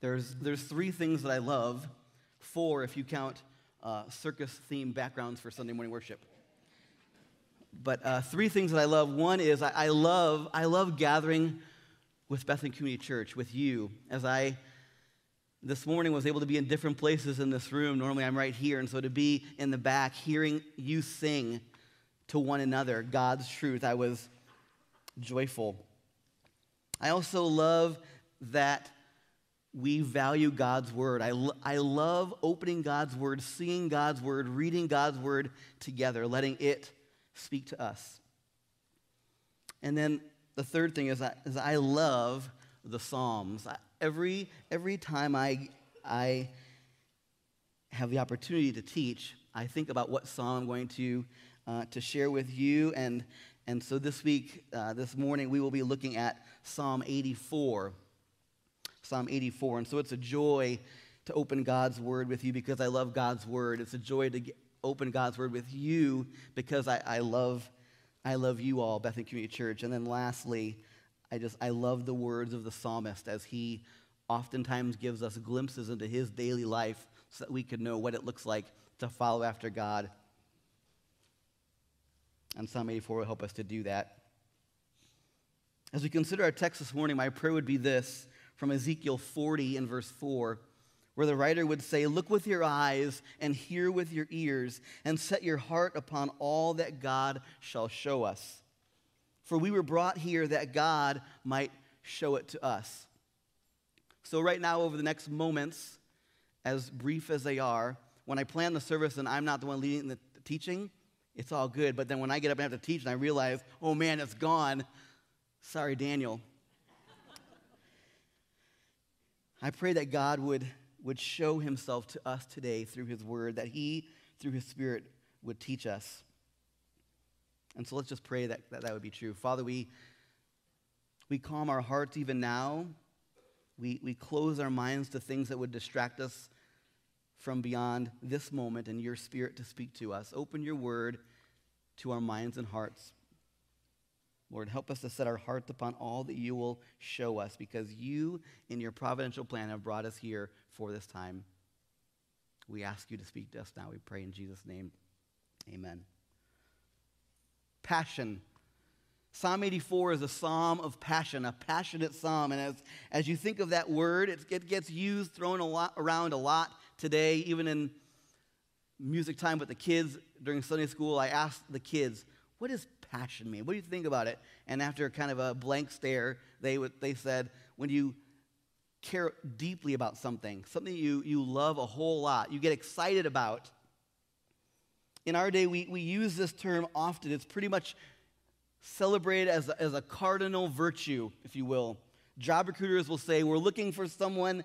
There's three things that I love, four if you count circus-themed backgrounds for Sunday morning worship. But three things that I love. One is I love gathering with Bethany Community Church, with you, as I this morning was able to be in different places in this room. Normally I'm right here, and so to be in the back hearing you sing to one another God's truth, I was joyful. I also love that we value God's word. I love opening God's word, seeing God's word, reading God's word together, letting it speak to us. And then the third thing is I love the Psalms. Every time I have the opportunity to teach, I think about what psalm I'm going to share with you. And so this week, this morning, we will be looking at Psalm 84. Psalm 84. And so it's a joy to open God's word with you because I love God's word. It's a joy to open God's word with you because I love you all, Bethany Community Church. And then lastly, I love the words of the psalmist as he oftentimes gives us glimpses into his daily life so that we can know what it looks like to follow after God. And Psalm 84 will help us to do that. As we consider our text this morning, my prayer would be this, from Ezekiel 40 and verse 4, where the writer would say, "Look with your eyes and hear with your ears and set your heart upon all that God shall show us. For we were brought here that God might show it to us." So right now, over the next moments, as brief as they are, when I plan the service and I'm not the one leading the teaching, it's all good. But then when I get up and have to teach and I realize, oh man, it's gone. Sorry, Daniel. I pray that God would show himself to us today through his word, that he, through his spirit, would teach us. And so let's just pray that would be true. Father, we calm our hearts even now. We close our minds to things that would distract us from beyond this moment and your spirit to speak to us. Open your word to our minds and hearts. Lord, help us to set our hearts upon all that you will show us because you, in your providential plan, have brought us here for this time. We ask you to speak to us now. We pray in Jesus' name. Amen. Passion. Psalm 84 is a psalm of passion, a passionate psalm. And as you think of that word, it gets used, thrown around a lot today, even in music time with the kids during Sunday school. I asked the kids, what does passion mean? What do you think about it? And after kind of a blank stare, they said, when you care deeply about something you love a whole lot, you get excited about. In our day, we use this term often. It's pretty much celebrated as a cardinal virtue, if you will. Job recruiters will say, we're looking for someone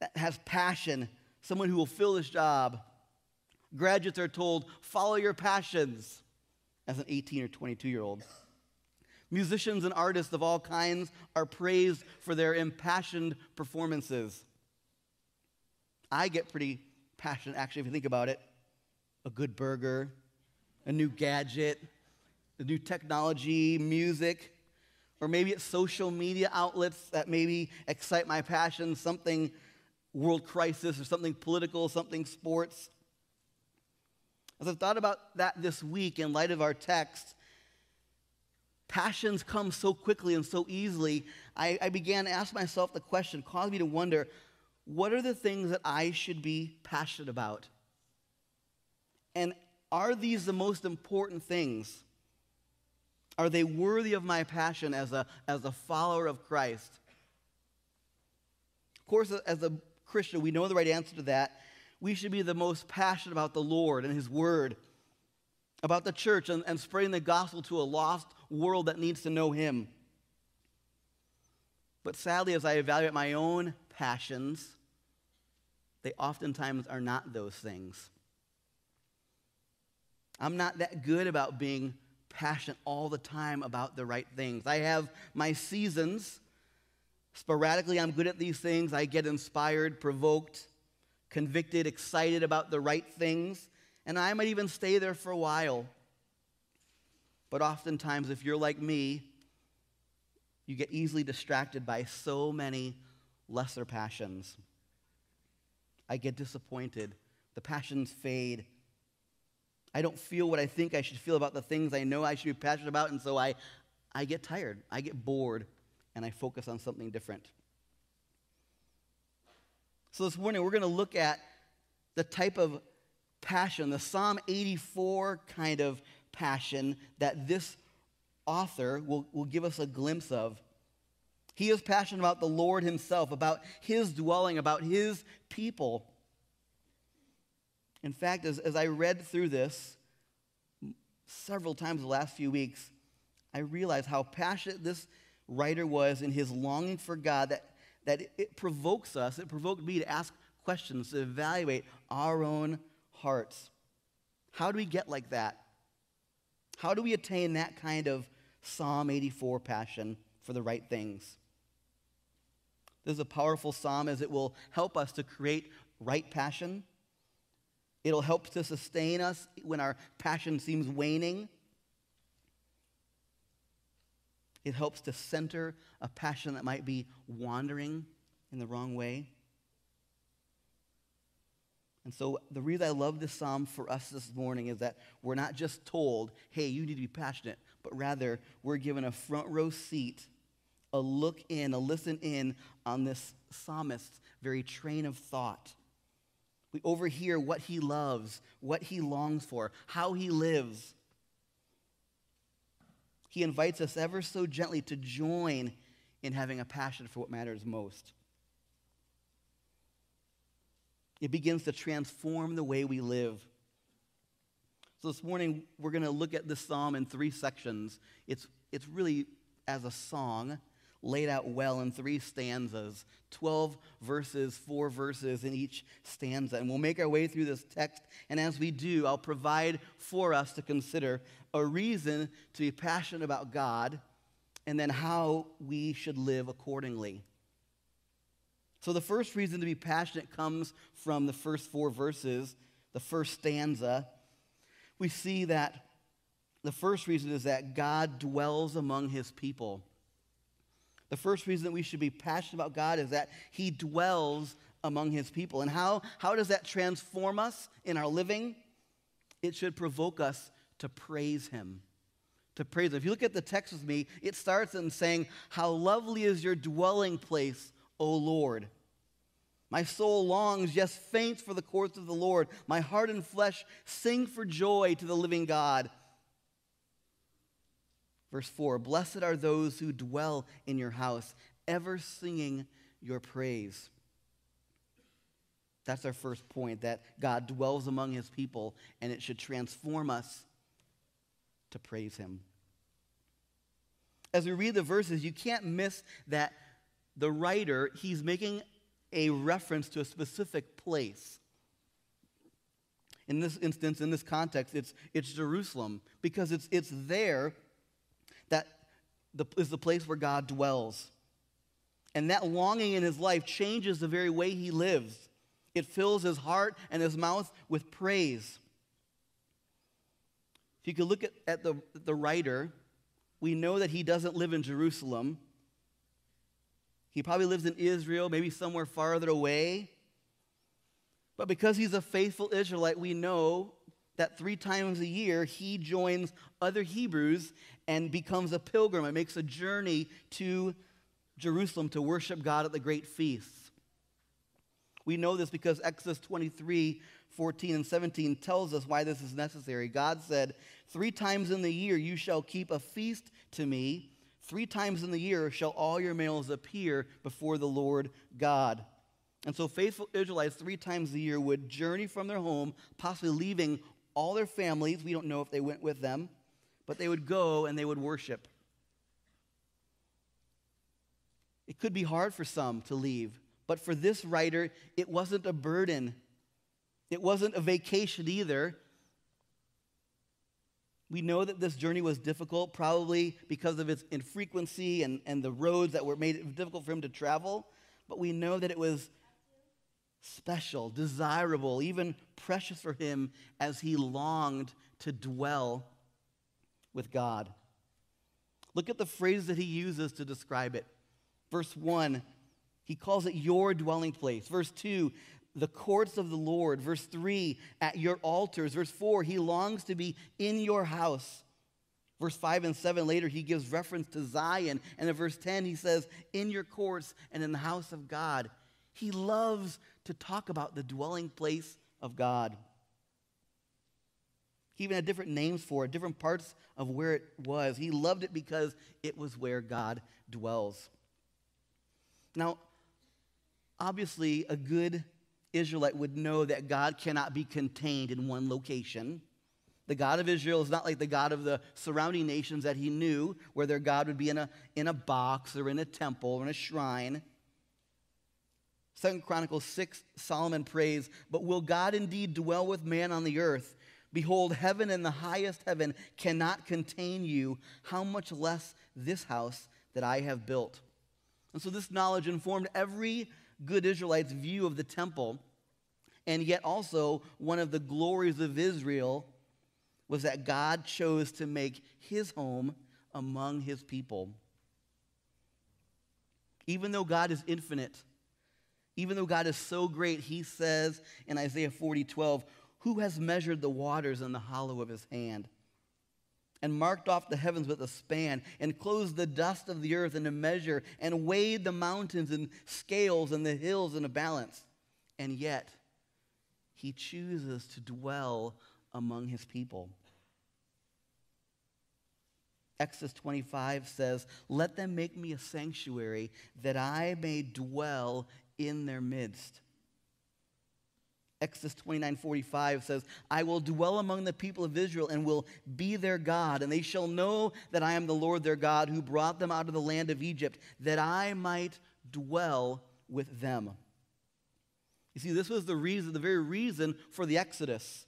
that has passion, someone who will fill this job. Graduates are told, follow your passions as an 18 or 22-year-old. Musicians and artists of all kinds are praised for their impassioned performances. I get pretty passionate, actually, if you think about it. A good burger, a new gadget, the new technology, music, or maybe it's social media outlets that maybe excite my passion, something world crisis or something political, something sports. As I thought about that this week in light of our text, passions come so quickly and so easily, I began to ask myself the question, caused me to wonder, what are the things that I should be passionate about? And are these the most important things? Are they worthy of my passion as a follower of Christ? Of course, as a Christian, we know the right answer to that. We should be the most passionate about the Lord and his word, about the church and spreading the gospel to a lost world that needs to know him. But sadly, as I evaluate my own passions, they oftentimes are not those things. I'm not that good about being passionate all the time about the right things. I have my seasons. Sporadically, I'm good at these things. I get inspired, provoked, convicted, excited about the right things. And I might even stay there for a while. But oftentimes, if you're like me, you get easily distracted by so many lesser passions. I get disappointed. The passions fade. I don't feel what I think I should feel about the things I know I should be passionate about, and so I get tired, I get bored, and I focus on something different. So this morning, we're going to look at the type of passion, the Psalm 84 kind of passion that this author will give us a glimpse of. He is passionate about the Lord himself, about his dwelling, about his people. In fact, as I read through this several times the last few weeks, I realized how passionate this writer was in his longing for God, that it provokes us, it provoked me to ask questions, to evaluate our own hearts. How do we get like that? How do we attain that kind of Psalm 84 passion for the right things? This is a powerful psalm as it will help us to create right passion. It'll help to sustain us when our passion seems waning. It helps to center a passion that might be wandering in the wrong way. And so the reason I love this psalm for us this morning is that we're not just told, hey, you need to be passionate, but rather we're given a front row seat, a look in, a listen in on this psalmist's very train of thought. We overhear what he loves, what he longs for, how he lives. He invites us ever so gently to join in having a passion for what matters most. It begins to transform the way we live. So this morning, we're going to look at this psalm in three sections. It's really, as a song, laid out well in three stanzas, 12 verses, 4 verses in each stanza. And we'll make our way through this text. And as we do, I'll provide for us to consider a reason to be passionate about God and then how we should live accordingly. So the first reason to be passionate comes from the first 4 verses, the first stanza. We see that the first reason is that God dwells among his people. The first reason that we should be passionate about God is that he dwells among his people. And how does that transform us in our living? It should provoke us to praise him. To praise him. If you look at the text with me, it starts in saying, "How lovely is your dwelling place, O Lord." My soul longs, yes, faints for the courts of the Lord. My heart and flesh sing for joy to the living God. Verse 4, blessed are those who dwell in your house, ever singing your praise. That's our first point, that God dwells among his people, and it should transform us to praise him. As we read the verses, you can't miss that the writer, he's making a reference to a specific place. In this instance, in this context, it's Jerusalem, because it's there that is the place where God dwells. And that longing in his life changes the very way he lives. It fills his heart and his mouth with praise. If you could look at the writer, we know that he doesn't live in Jerusalem. He probably lives in Israel, maybe somewhere farther away. But because he's a faithful Israelite, we know that 3 times a year he joins other Hebrews and becomes a pilgrim and makes a journey to Jerusalem to worship God at the great feasts. We know this because Exodus 23:14 and 17 tells us why this is necessary. God said, 3 times in the year you shall keep a feast to me. 3 times in the year shall all your males appear before the Lord God. And so faithful Israelites 3 times a year would journey from their home, possibly leaving all their families. We don't know if they went with them, but they would go and they would worship. It could be hard for some to leave, but for this writer, it wasn't a burden. It wasn't a vacation either. We know that this journey was difficult, probably because of its infrequency and the roads that were made it difficult for him to travel, but we know that it was special, desirable, even precious for him as he longed to dwell with God. Look at the phrase that he uses to describe it. Verse 1, He calls it your dwelling place. Verse 2, the courts of the Lord. Verse 3, at your altars. Verse 4, he longs to be in your house. Verse 5 and 7 later, he gives reference to Zion. And in verse 10, he says, in your courts and in the house of God. He loves to talk about the dwelling place of God. He even had different names for it, different parts of where it was. He loved it because it was where God dwells. Now, obviously, a good Israelite would know that God cannot be contained in one location. The God of Israel is not like the God of the surrounding nations that he knew, where their God would be in a box or in a temple or in a shrine. 2 Chronicles 6, Solomon prays, "But will God indeed dwell with man on the earth? Behold, heaven and the highest heaven cannot contain you. How much less this house that I have built?" And so this knowledge informed every good Israelite's view of the temple. And yet also, one of the glories of Israel was that God chose to make his home among his people. Even though God is infinite, even though God is so great, he says in Isaiah 40:12, "Who has measured the waters in the hollow of his hand, and marked off the heavens with a span, and closed the dust of the earth in a measure, and weighed the mountains in scales and the hills in a balance?" And yet, he chooses to dwell among his people. Exodus 25 says, "Let them make me a sanctuary, that I may dwell in their midst." Exodus 29:45 says, "I will dwell among the people of Israel and will be their God, and they shall know that I am the Lord their God, who brought them out of the land of Egypt, that I might dwell with them." You see, this was the very reason for the Exodus.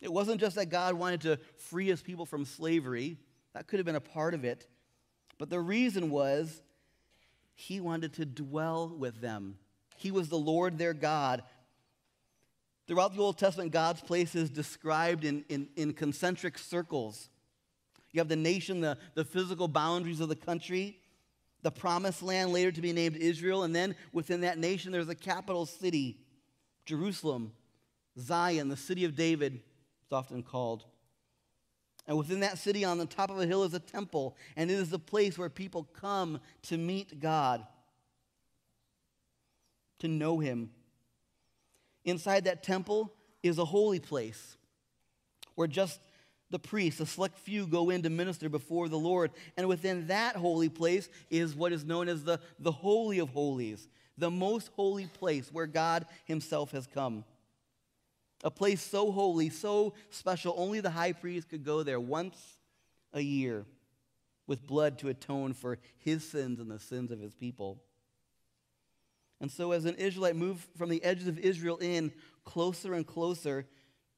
It wasn't just that God wanted to free his people from slavery. That could have been a part of it. But the reason was he wanted to dwell with them. He was the Lord their God. Throughout the Old Testament, God's place is described in concentric circles. You have the nation, the physical boundaries of the country, the promised land later to be named Israel, and then within that nation there's a capital city, Jerusalem, Zion, the city of David, it's often called. And within that city on the top of a hill is a temple, and it is the place where people come to meet God, to know him. Inside that temple is a holy place where just the priests, a select few, go in to minister before the Lord. And within that holy place is what is known as the Holy of Holies, the most holy place where God himself has come. A place so holy, so special, only the high priest could go there once a year with blood to atone for his sins and the sins of his people. And so as an Israelite moved from the edges of Israel in closer and closer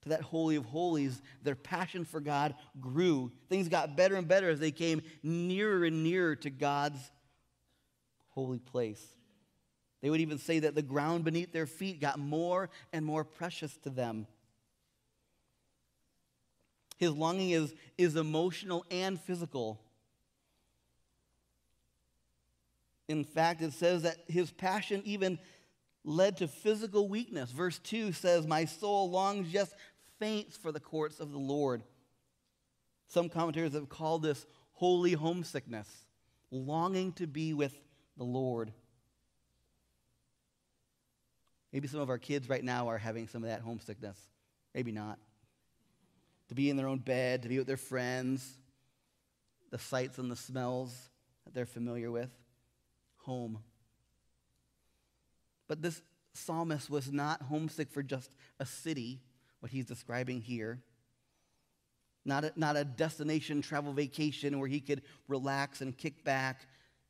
to that Holy of Holies, their passion for God grew. Things got better and better as they came nearer and nearer to God's holy place. They would even say that the ground beneath their feet got more and more precious to them. His longing is emotional and physical. In fact, it says that his passion even led to physical weakness. Verse 2 says, "My soul longs, yes, faints for the courts of the Lord." Some commentators have called this holy homesickness, longing to be with the Lord. Maybe some of our kids right now are having some of that homesickness. Maybe not. To be in their own bed, to be with their friends, the sights and the smells that they're familiar with. Home. But this psalmist was not homesick for just a city, what he's describing here. Not a destination travel vacation where he could relax and kick back,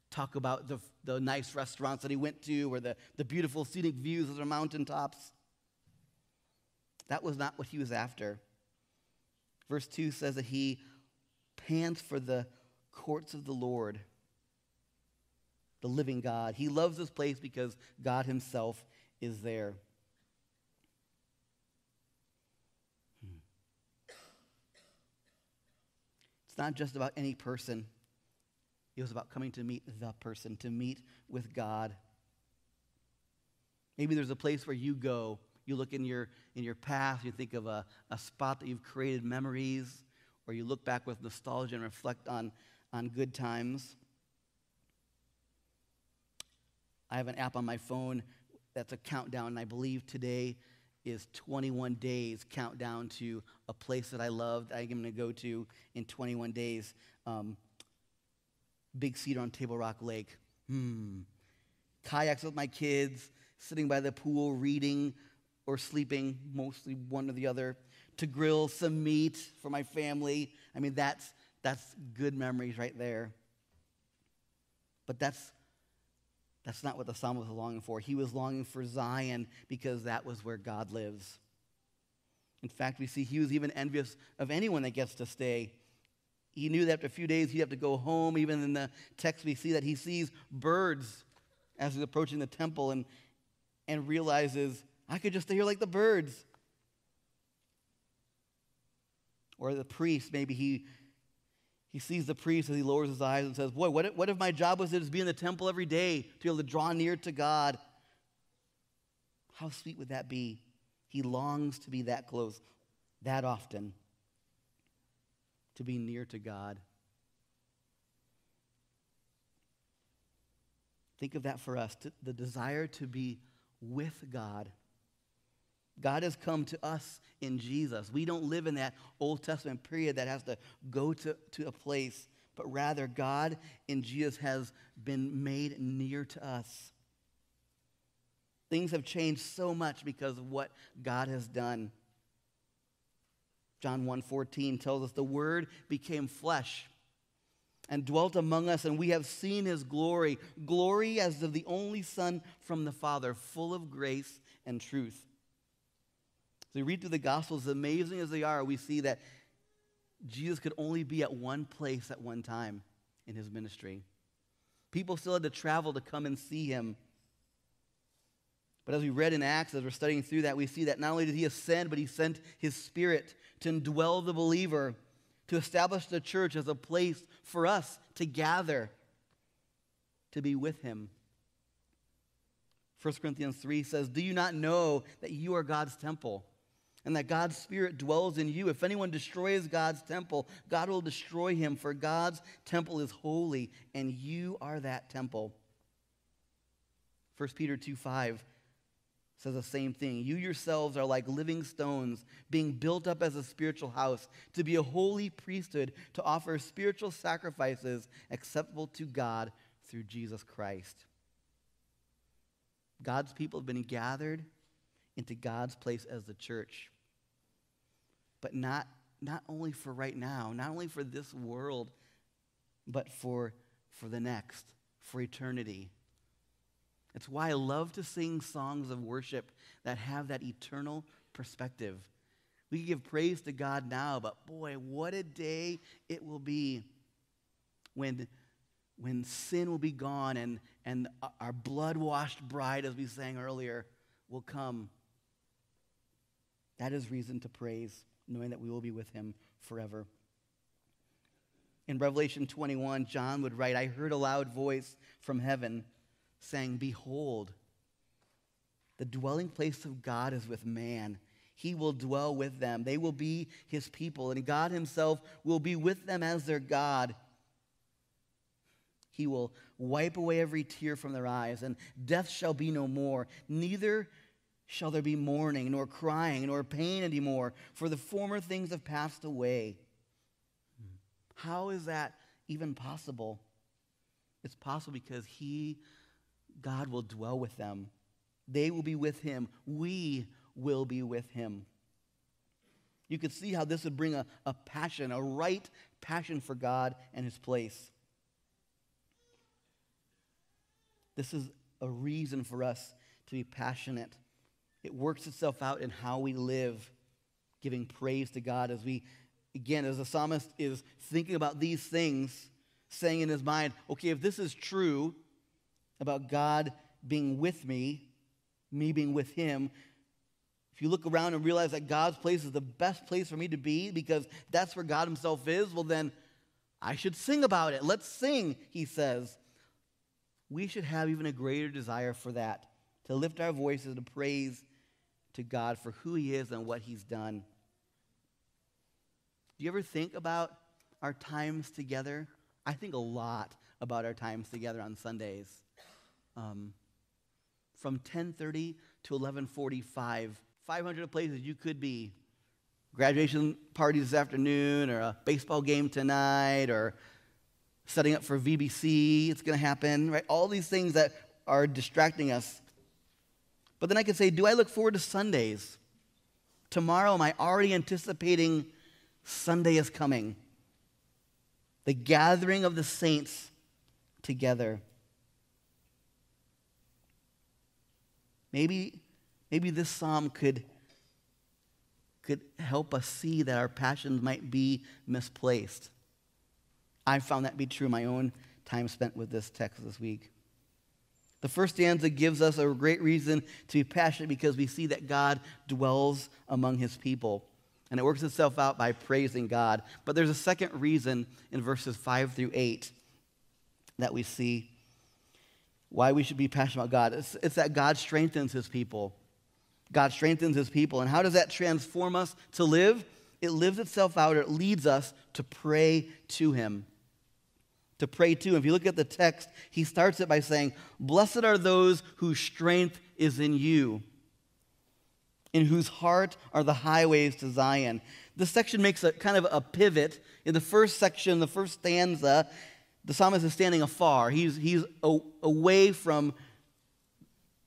talk about the nice restaurants that he went to or the beautiful scenic views of the mountaintops. That was not what he was after. Verse 2 says that he pants for the courts of the Lord, the living God. He loves this place because God himself is there. It's not just about any person. It was about coming to meet the person, to meet with God. Maybe there's a place where you go, you look in your past, you think of a spot that you've created memories, or you look back with nostalgia and reflect on good times. I have an app on my phone that's a countdown, and I believe today is 21 days countdown to a place that I loved, I'm going to go to in 21 days. Big Cedar on Table Rock Lake. Kayaks with my kids, sitting by the pool, reading or sleeping, mostly one or the other. To grill some meat for my family. I mean, that's good memories right there. But that's not what the psalmist was longing for. He was longing for Zion because that was where God lives. In fact, we see he was even envious of anyone that gets to stay. He knew that after a few days he'd have to go home. Even in the text we see that he sees birds as he's approaching the temple and realizes, I could just stay here like the birds. Or the priest, maybe he sees the priest as he lowers his eyes and says, boy, what if my job was to just be in the temple every day to be able to draw near to God? How sweet would that be? He longs to be that close, that often, to be near to God. Think of that for us, the desire to be with God. God has come to us in Jesus. We don't live in that Old Testament period that has to go to a place, but rather God in Jesus has been made near to us. Things have changed so much because of what God has done. John 1:14 tells us the Word became flesh and dwelt among us, and we have seen his glory, glory as of the only Son from the Father, full of grace and truth. We read through the Gospels, as amazing as they are, we see that Jesus could only be at one place at one time in his ministry. People still had to travel to come and see him. But as we read in Acts, as we're studying through that, we see that not only did he ascend, but he sent his Spirit to indwell the believer, to establish the church as a place for us to gather, to be with him. 1 Corinthians 3 says, do you not know that you are God's temple? And that God's Spirit dwells in you. If anyone destroys God's temple, God will destroy him, for God's temple is holy, and you are that temple. 1 Peter 2:5 says the same thing. You yourselves are like living stones, being built up as a spiritual house, to be a holy priesthood, to offer spiritual sacrifices acceptable to God through Jesus Christ. God's people have been gathered into God's place as the church. But not only for right now, not only for this world, but for the next, for eternity. It's why I love to sing songs of worship that have that eternal perspective. We can give praise to God now, but boy, what a day it will be when sin will be gone and our blood-washed bride, as we sang earlier, will come. That is reason to praise, knowing that we will be with him forever. In Revelation 21, John would write, I heard a loud voice from heaven saying, behold, the dwelling place of God is with man. He will dwell with them. They will be his people, and God himself will be with them as their God. He will wipe away every tear from their eyes, and death shall be no more. Neither shall there be mourning, nor crying, nor pain anymore, for the former things have passed away. How is that even possible? It's possible because God will dwell with them. They will be with him. We will be with him. You could see how this would bring a passion, a right passion for God and his place. This is a reason for us to be passionate. It works itself out in how we live, giving praise to God as we, again, as the psalmist is thinking about these things, saying in his mind, okay, if this is true about God being with me being with him, if you look around and realize that God's place is the best place for me to be because that's where God himself is, well then, I should sing about it. Let's sing, he says. We should have even a greater desire for that to lift our voices to praise to God for who he is and what he's done. Do you ever think about our times together? I think a lot about our times together on Sundays. From 10:30 to 11:45, 500 places you could be. Graduation parties this afternoon, or a baseball game tonight, or setting up for VBC, it's going to happen, right? All these things that are distracting us. But then I could say, do I look forward to Sundays? Tomorrow, am I already anticipating Sunday is coming? The gathering of the saints together. Maybe this psalm could help us see that our passions might be misplaced. I found that to be true in my own time spent with this text this week. The first stanza gives us a great reason to be passionate because we see that God dwells among his people. And it works itself out by praising God. But there's a second reason in verses 5 through 8 that we see why we should be passionate about God. It's that God strengthens his people. God strengthens his people. And how does that transform us to live? It lives itself out, or it leads us to pray to him. To pray to him. If you look at the text, he starts it by saying, "Blessed are those whose strength is in you, in whose heart are the highways to Zion." This section makes a kind of a pivot. In the first section, the first stanza, the psalmist is standing afar. He's away from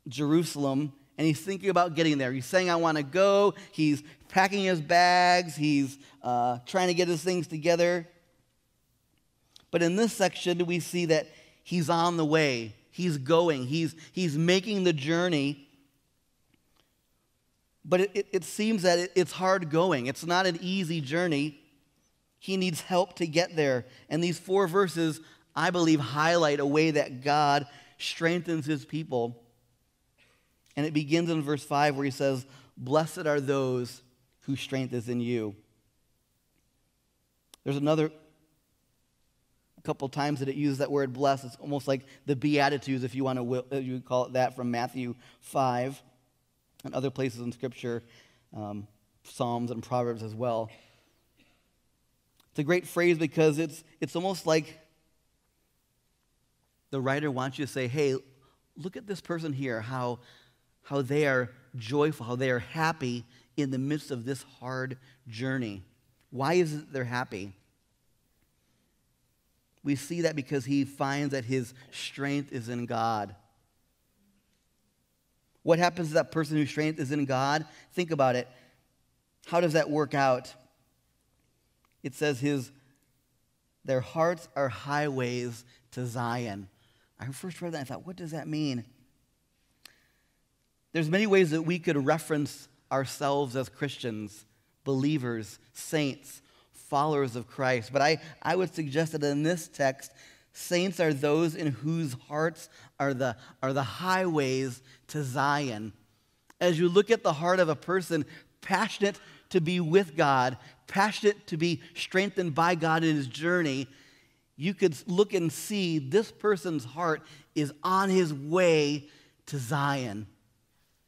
Jerusalem, and he's thinking about getting there. He's saying, I want to go. He's packing his bags. He's trying to get his things together. But in this section, we see that he's on the way. He's going. He's making the journey. But it seems that it's hard going. It's not an easy journey. He needs help to get there. And these four verses, I believe, highlight a way that God strengthens his people. And it begins in verse 5 where he says, "Blessed are those whose strength is in you." There's another couple times that it uses that word blessed. It's almost like the Beatitudes, if you want to you call it that, from Matthew 5 and other places in Scripture, Psalms and Proverbs as well. It's a great phrase because it's almost like the writer wants you to say, hey, look at this person here, how they are joyful, how they are happy in the midst of this hard journey. Why is it they're happy? We see that because he finds that his strength is in God. What happens to that person whose strength is in God? Think about it. How does that work out? It says their hearts are highways to Zion. I first read that and I thought, what does that mean? There's many ways that we could reference ourselves as Christians, believers, saints, followers of Christ. But I would suggest that in this text, saints are those in whose hearts are the highways to Zion. As you look at the heart of a person passionate to be with God, passionate to be strengthened by God in his journey, you could look and see this person's heart is on his way to Zion.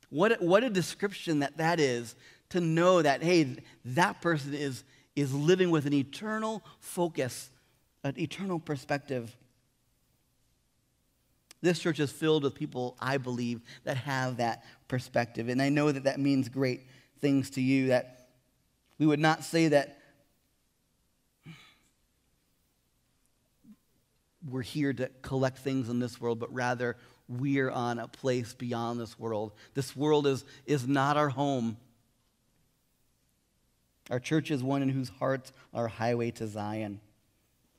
What a description that is, to know that, hey, that person is living with an eternal focus, an eternal perspective. This church is filled with people, I believe, that have that perspective. And I know that means great things to you, that we would not say that we're here to collect things in this world, but rather we're on a place beyond this world. This world is not our home. Our church is one in whose hearts are highway to Zion.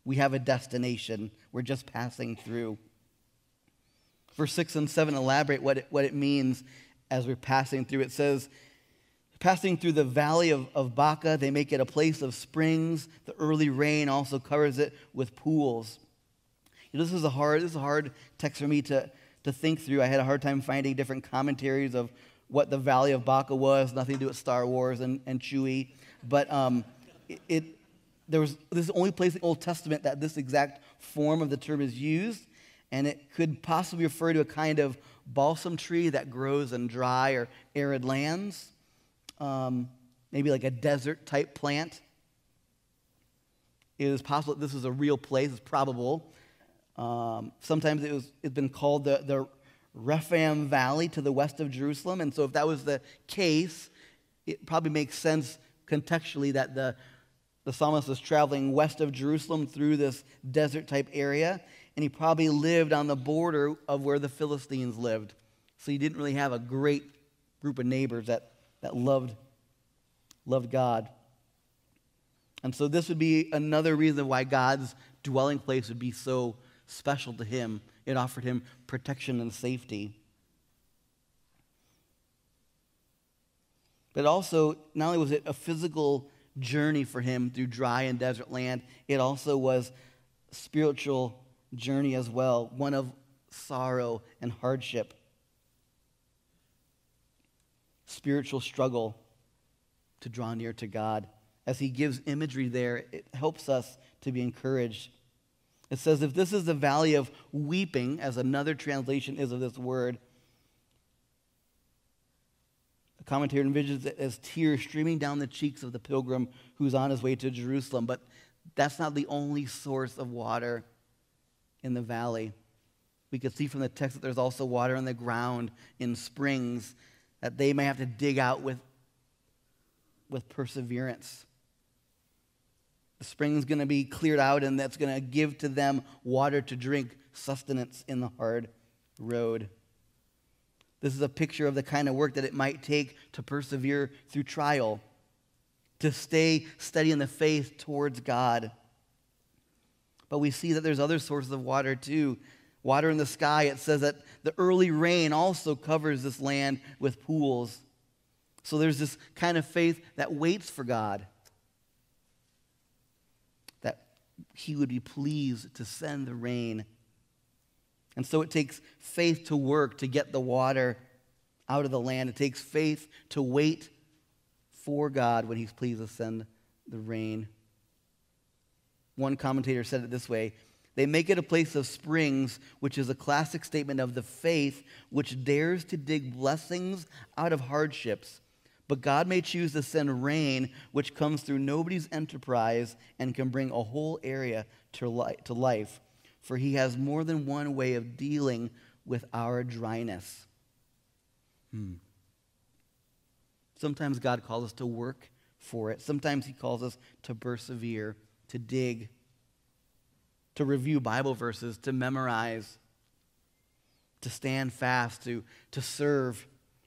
We have a destination. We're just passing through. Verse 6 and 7 elaborate what it means as we're passing through. It says, passing through the valley of Baca, they make it a place of springs. The early rain also covers it with pools. You know, this is a hard text for me to think through. I had a hard time finding different commentaries of what the Valley of Baca was. Nothing to do with Star Wars and Chewie. But this is the only place in the Old Testament that this exact form of the term is used. and it could possibly refer to a kind of balsam tree that grows in dry or arid lands, maybe like a desert-type plant. It is possible that this is a real place. It's probable. Sometimes it's been called the Rephaim Valley to the west of Jerusalem, and so if that was the case, it probably makes sense contextually that the psalmist is traveling west of Jerusalem through this desert-type area, and he probably lived on the border of where the Philistines lived. So he didn't really have a great group of neighbors that loved God. And so this would be another reason why God's dwelling place would be so special to him. It offered him protection and safety. But also, not only was it a physical journey for him through dry and desert land, it also was a spiritual journey as well, one of sorrow and hardship, spiritual struggle to draw near to God. As he gives imagery there, it helps us to be encouraged. It says, if this is the valley of weeping, as another translation is of this word, the commentator envisions it as tears streaming down the cheeks of the pilgrim who's on his way to Jerusalem. But that's not the only source of water in the valley. We can see from the text that there's also water on the ground in springs that they may have to dig out with perseverance. The spring's going to be cleared out, and that's going to give to them water to drink, sustenance in the hard road. This is a picture of the kind of work that it might take to persevere through trial, to stay steady in the faith towards God. But we see that there's other sources of water too. Water in the sky, it says that the early rain also covers this land with pools. So there's this kind of faith that waits for God, that he would be pleased to send the rain. And so it takes faith to work to get the water out of the land. It takes faith to wait for God when he's pleased to send the rain. One commentator said it this way: they make it a place of springs, which is a classic statement of the faith which dares to dig blessings out of hardships. But God may choose to send rain, which comes through nobody's enterprise and can bring a whole area to life. For he has more than one way of dealing with our dryness. Sometimes God calls us to work for it. Sometimes he calls us to persevere, to dig, to review Bible verses, to memorize, to stand fast, to serve,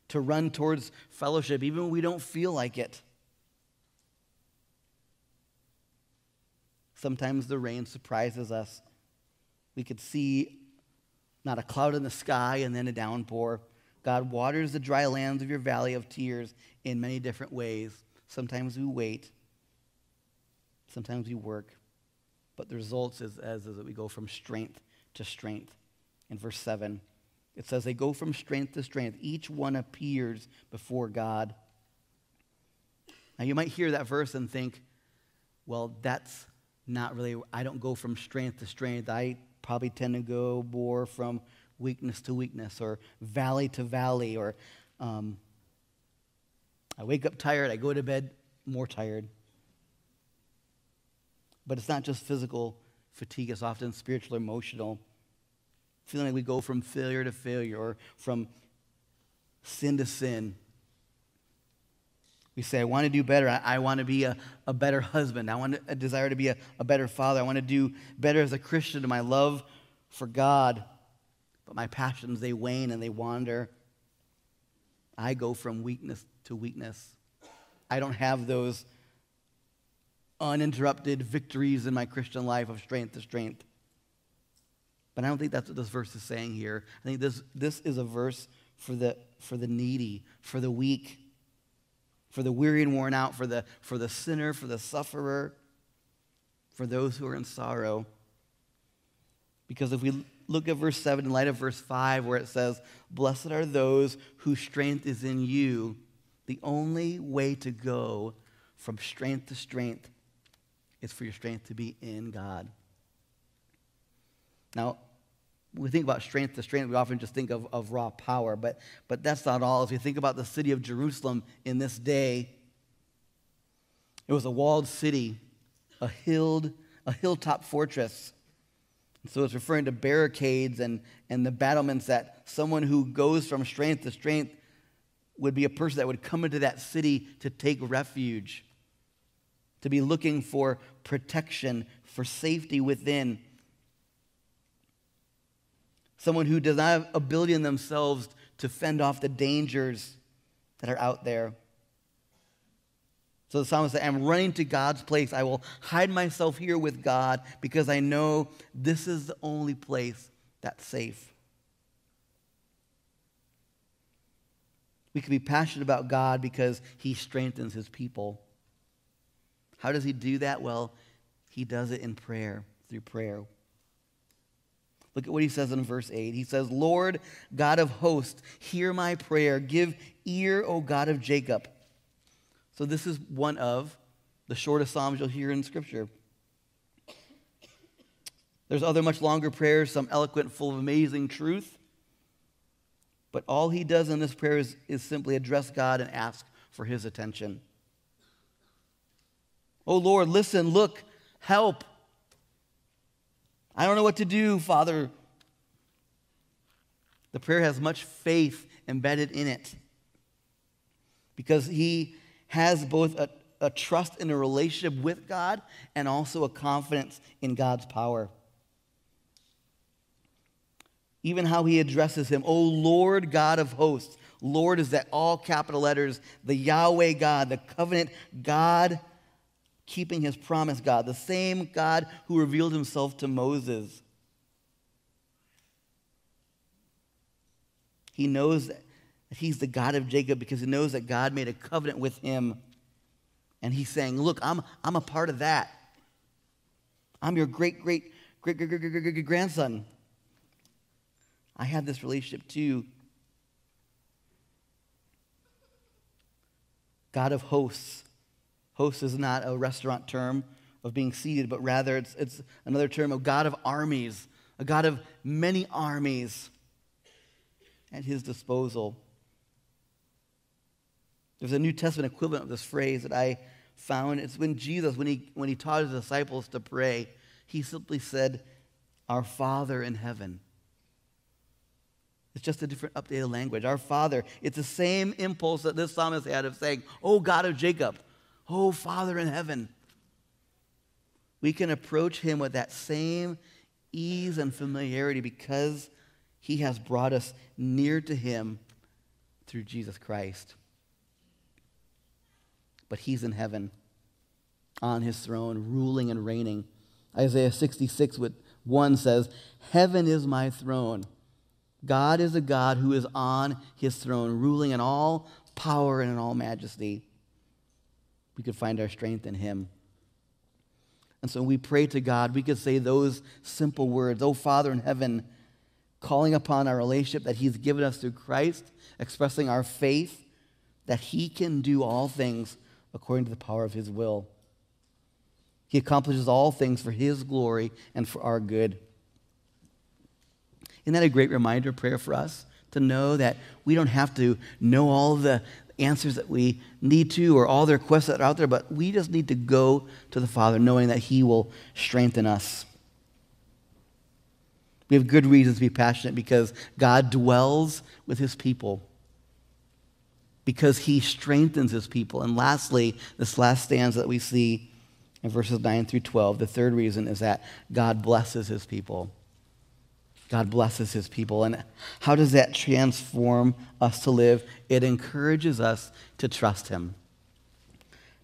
to run towards fellowship even when we don't feel like it. Sometimes the rain surprises us. We could see not a cloud in the sky and then a downpour. God waters the dry lands of your valley of tears in many different ways. Sometimes we wait. Sometimes we work. But the result is that we go from strength to strength. In verse 7, it says they go from strength to strength. Each one appears before God. Now you might hear that verse and think, well, that's not really, I don't go from strength to strength. I probably tend to go more from weakness to weakness or valley to valley, or I wake up tired, I go to bed more tired. But it's not just physical fatigue. It's often spiritual, emotional, feeling like we go from failure to failure or from sin to sin. We say, I want to do better. I want to be a better husband. I want a desire to be a better father. I want to do better as a Christian in my love for God. But my passions, they wane and they wander. I go from weakness to weakness. I don't have those uninterrupted victories in my Christian life of strength to strength. But I don't think that's what this verse is saying here. I think this is a verse for the needy, for the weak, for the weary and worn out, for the sinner, for the sufferer, for those who are in sorrow. Because if we look at verse 7 in light of verse 5, where it says, "Blessed are those whose strength is in you," the only way to go from strength to strength is for your strength to be in God. Now, we think about strength to strength, we often just think of raw power, but that's not all. As we think about the city of Jerusalem in this day, it was a walled city, a hilltop fortress. So it's referring to barricades and the battlements, that someone who goes from strength to strength would be a person that would come into that city to take refuge, to be looking for protection, for safety within. Someone who does not have ability in themselves to fend off the dangers that are out there. So the psalmist said, I'm running to God's place. I will hide myself here with God because I know this is the only place that's safe. We can be passionate about God because he strengthens his people. How does he do that? Well, he does it in prayer, through prayer. Look at what he says in verse 8. He says, Lord, God of hosts, hear my prayer. Give ear, O God of Jacob. So this is one of the shortest psalms you'll hear in Scripture. There's other much longer prayers, some eloquent, full of amazing truth. But all he does in this prayer is simply address God and ask for his attention. Oh, Lord, listen, look, help. I don't know what to do, Father. The prayer has much faith embedded in it because he has both a trust in a relationship with God and also a confidence in God's power. Even how he addresses him, O Lord God of hosts. Lord is that all capital letters, the Yahweh God, the covenant God, keeping his promise God, the same God who revealed himself to Moses. He knows that he's the God of Jacob because he knows that God made a covenant with him. And he's saying, look, I'm a part of that. I'm your great-great-great-great-great-grandson. I have this relationship too. God of hosts. Host is not a restaurant term of being seated, but rather it's another term of God of armies, a God of many armies at his disposal. There's a New Testament equivalent of this phrase that I found. It's when Jesus, when he taught his disciples to pray, he simply said, Our Father in heaven. It's just a different updated language. Our Father, it's the same impulse that this psalmist had of saying, Oh, God of Jacob, Oh, Father in heaven. We can approach him with that same ease and familiarity because he has brought us near to him through Jesus Christ. But he's in heaven, on his throne, ruling and reigning. Isaiah 66:1 says, Heaven is my throne. God is a God who is on his throne, ruling in all power and in all majesty. We could find our strength in him. And so when we pray to God, we could say those simple words, Oh, Father in heaven, calling upon our relationship that he's given us through Christ, expressing our faith that he can do all things according to the power of his will. He accomplishes all things for his glory and for our good. Isn't that a great reminder prayer for us? To know that we don't have to know all the answers that we need to or all the requests that are out there, but we just need to go to the Father knowing that he will strengthen us. We have good reasons to be passionate because God dwells with his people, because he strengthens his people. And lastly, this last stanza that we see in verses 9 through 12, the third reason is that God blesses his people. God blesses his people. And how does that transform us to live? It encourages us to trust him.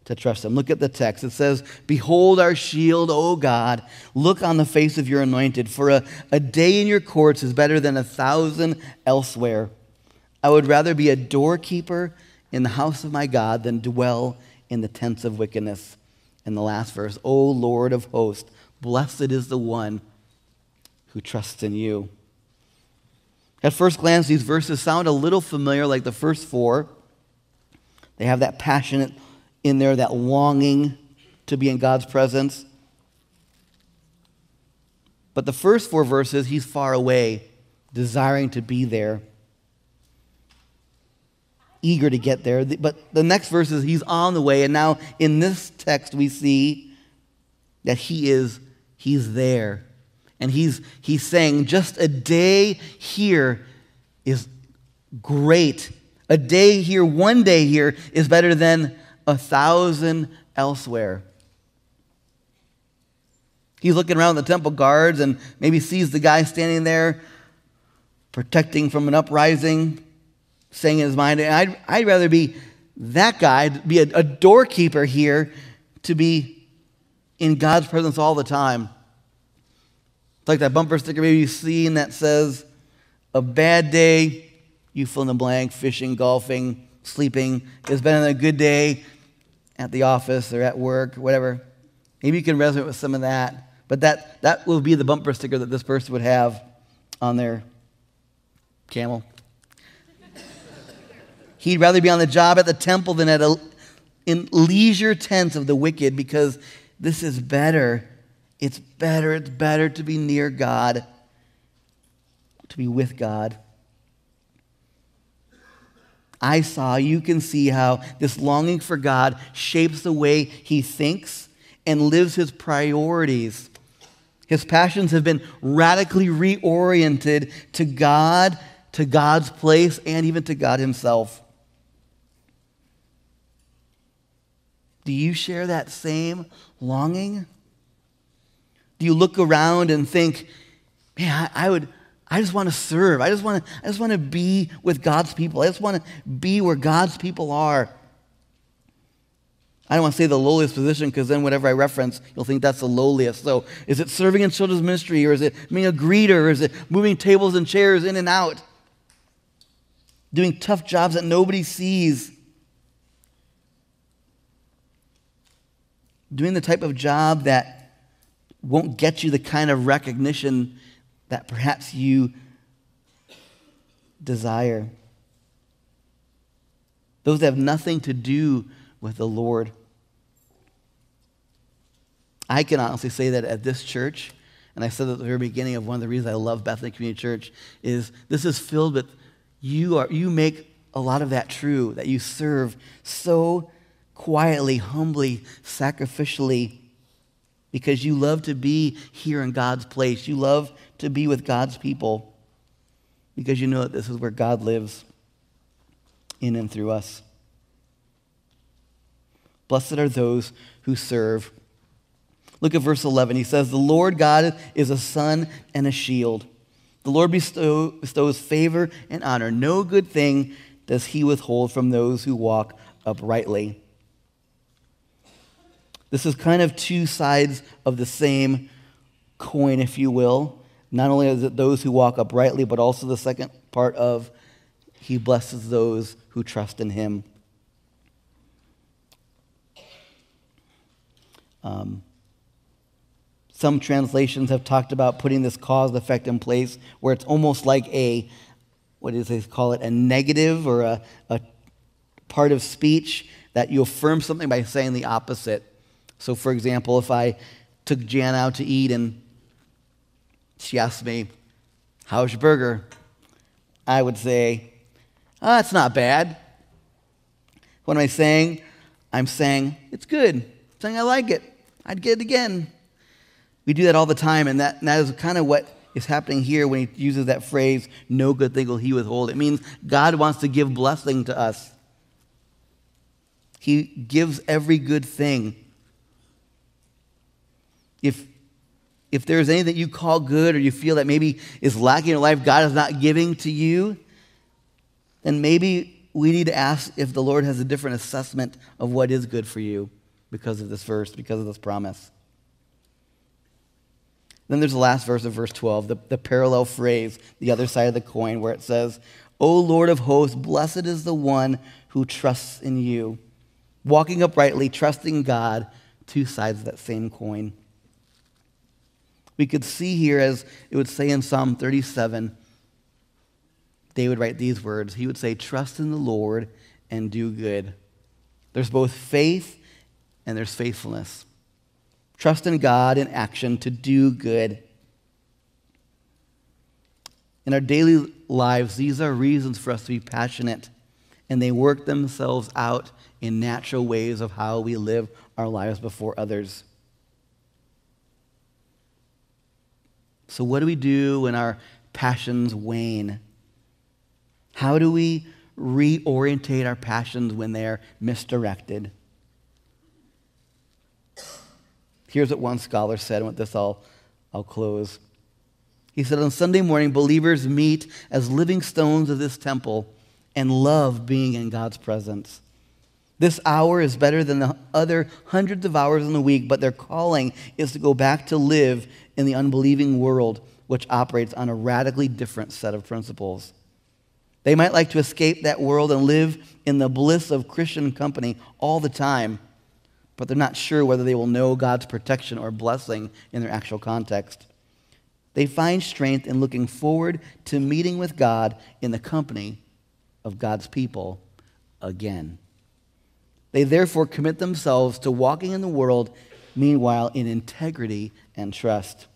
To trust him. Look at the text. It says, Behold our shield, O God. Look on the face of your anointed. For a day in your courts is better than 1,000 elsewhere. I would rather be a doorkeeper in the house of my God than dwell in the tents of wickedness. In the last verse, O Lord of hosts, blessed is the one who trusts in you. At first glance, these verses sound a little familiar, like the first four. They have that passionate in there, that longing to be in God's presence. But the first four verses, he's far away, desiring to be there, eager to get there. But the next verses, he's on the way. And now in this text, we see that he's there. And he's saying, just a day here is great. A day here, one day here is better than 1,000 elsewhere. He's looking around the temple guards and maybe sees the guy standing there protecting from an uprising, saying in his mind, I'd rather be that guy, be a doorkeeper here, to be in God's presence all the time. It's like that bumper sticker maybe you've seen that says, a bad day, you fill in the blank, fishing, golfing, sleeping, is better than a good day at the office or at work, whatever. Maybe you can resonate with some of that. But that will be the bumper sticker that this person would have on their camel. He'd rather be on the job at the temple than in leisure tents of the wicked, because this is better. It's better. It's better to be near God, to be with God. I saw, you can see how this longing for God shapes the way he thinks and lives his priorities. His passions have been radically reoriented to God, to God's place, and even to God himself. Do you share that same longing? Do you look around and think, man, I just want to serve. I just want to be with God's people. I just want to be where God's people are. I don't want to say the lowliest position, because then whatever I reference, you'll think that's the lowliest. So is it serving in children's ministry, or is it being a greeter, or is it moving tables and chairs in and out? Doing tough jobs that nobody sees. Doing the type of job that won't get you the kind of recognition that perhaps you desire. Those that have nothing to do with the Lord. I can honestly say that at this church, and I said at the very beginning of one of the reasons I love Bethany Community Church, is this is filled with, you make a lot of that true, that you serve so quietly, humbly, sacrificially, because you love to be here in God's place. You love to be with God's people, because you know that this is where God lives, in and through us. Blessed are those who serve. Look at verse 11. He says, the Lord God is a sun and a shield. The Lord bestows favor and honor. No good thing does he withhold from those who walk uprightly. This is kind of two sides of the same coin, if you will. Not only is it those who walk uprightly, but also the second part of he blesses those who trust in him. Some translations have talked about putting this cause effect in place where it's almost like a negative or a part of speech that you affirm something by saying the opposite. So for example, if I took Jan out to eat and she asked me, how's your burger? I would say, oh, it's not bad. What am I saying? I'm saying, it's good. I'm saying I like it. I'd get it again. We do that all the time, and that is kind of what is happening here when he uses that phrase, no good thing will he withhold. It means God wants to give blessing to us. He gives every good thing. If there's anything that you call good or you feel that maybe is lacking in your life, God is not giving to you, then maybe we need to ask if the Lord has a different assessment of what is good for you because of this verse, because of this promise. Then there's the last verse of verse 12, the parallel phrase, the other side of the coin, where it says, O Lord of hosts, blessed is the one who trusts in you. Walking uprightly, trusting God, two sides of that same coin. We could see here, as it would say in Psalm 37, David would write these words. He would say, trust in the Lord and do good. There's both faith and there's faithfulness. Trust in God in action to do good. In our daily lives, these are reasons for us to be passionate, and they work themselves out in natural ways of how we live our lives before others. So what do we do when our passions wane? How do we reorientate our passions when they're misdirected? Here's what one scholar said, and with this I'll close. He said, on Sunday morning, believers meet as living stones of this temple and love being in God's presence. This hour is better than the other hundreds of hours in the week, but their calling is to go back to live in the unbelieving world, which operates on a radically different set of principles. They might like to escape that world and live in the bliss of Christian company all the time, but they're not sure whether they will know God's protection or blessing in their actual context. They find strength in looking forward to meeting with God in the company of God's people again. They therefore commit themselves to walking in the world, meanwhile, in integrity and trust.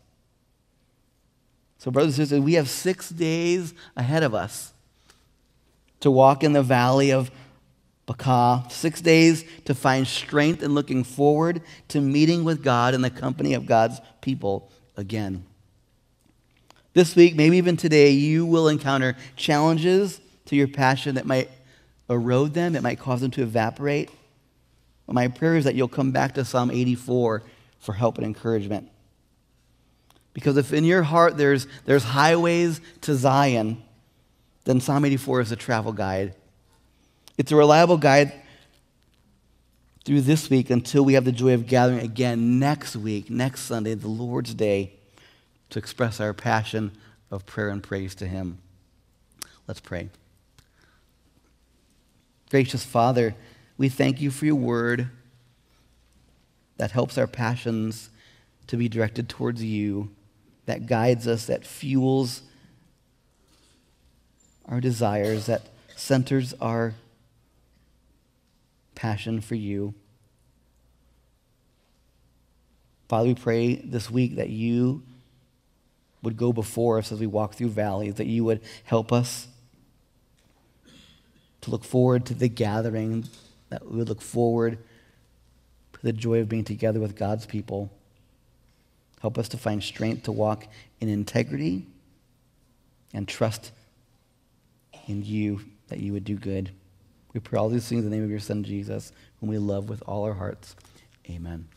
So, brothers and sisters, we have 6 days ahead of us to walk in the valley of Baca, 6 days to find strength in looking forward to meeting with God in the company of God's people again. This week, maybe even today, you will encounter challenges to your passion that might erode them, that might cause them to evaporate. Well, my prayer is that you'll come back to Psalm 84 for help and encouragement. Because if in your heart there's highways to Zion, then Psalm 84 is a travel guide. It's a reliable guide through this week until we have the joy of gathering again next week, next Sunday, the Lord's Day, to express our passion of prayer and praise to Him. Let's pray. Gracious Father, we thank you for your word that helps our passions to be directed towards you, that guides us, that fuels our desires, that centers our passion for you. Father, we pray this week that you would go before us as we walk through valleys, that you would help us to look forward to the gathering, that we would look forward to the joy of being together with God's people. Help us to find strength to walk in integrity and trust in you, that you would do good. We pray all these things in the name of your Son, Jesus, whom we love with all our hearts. Amen.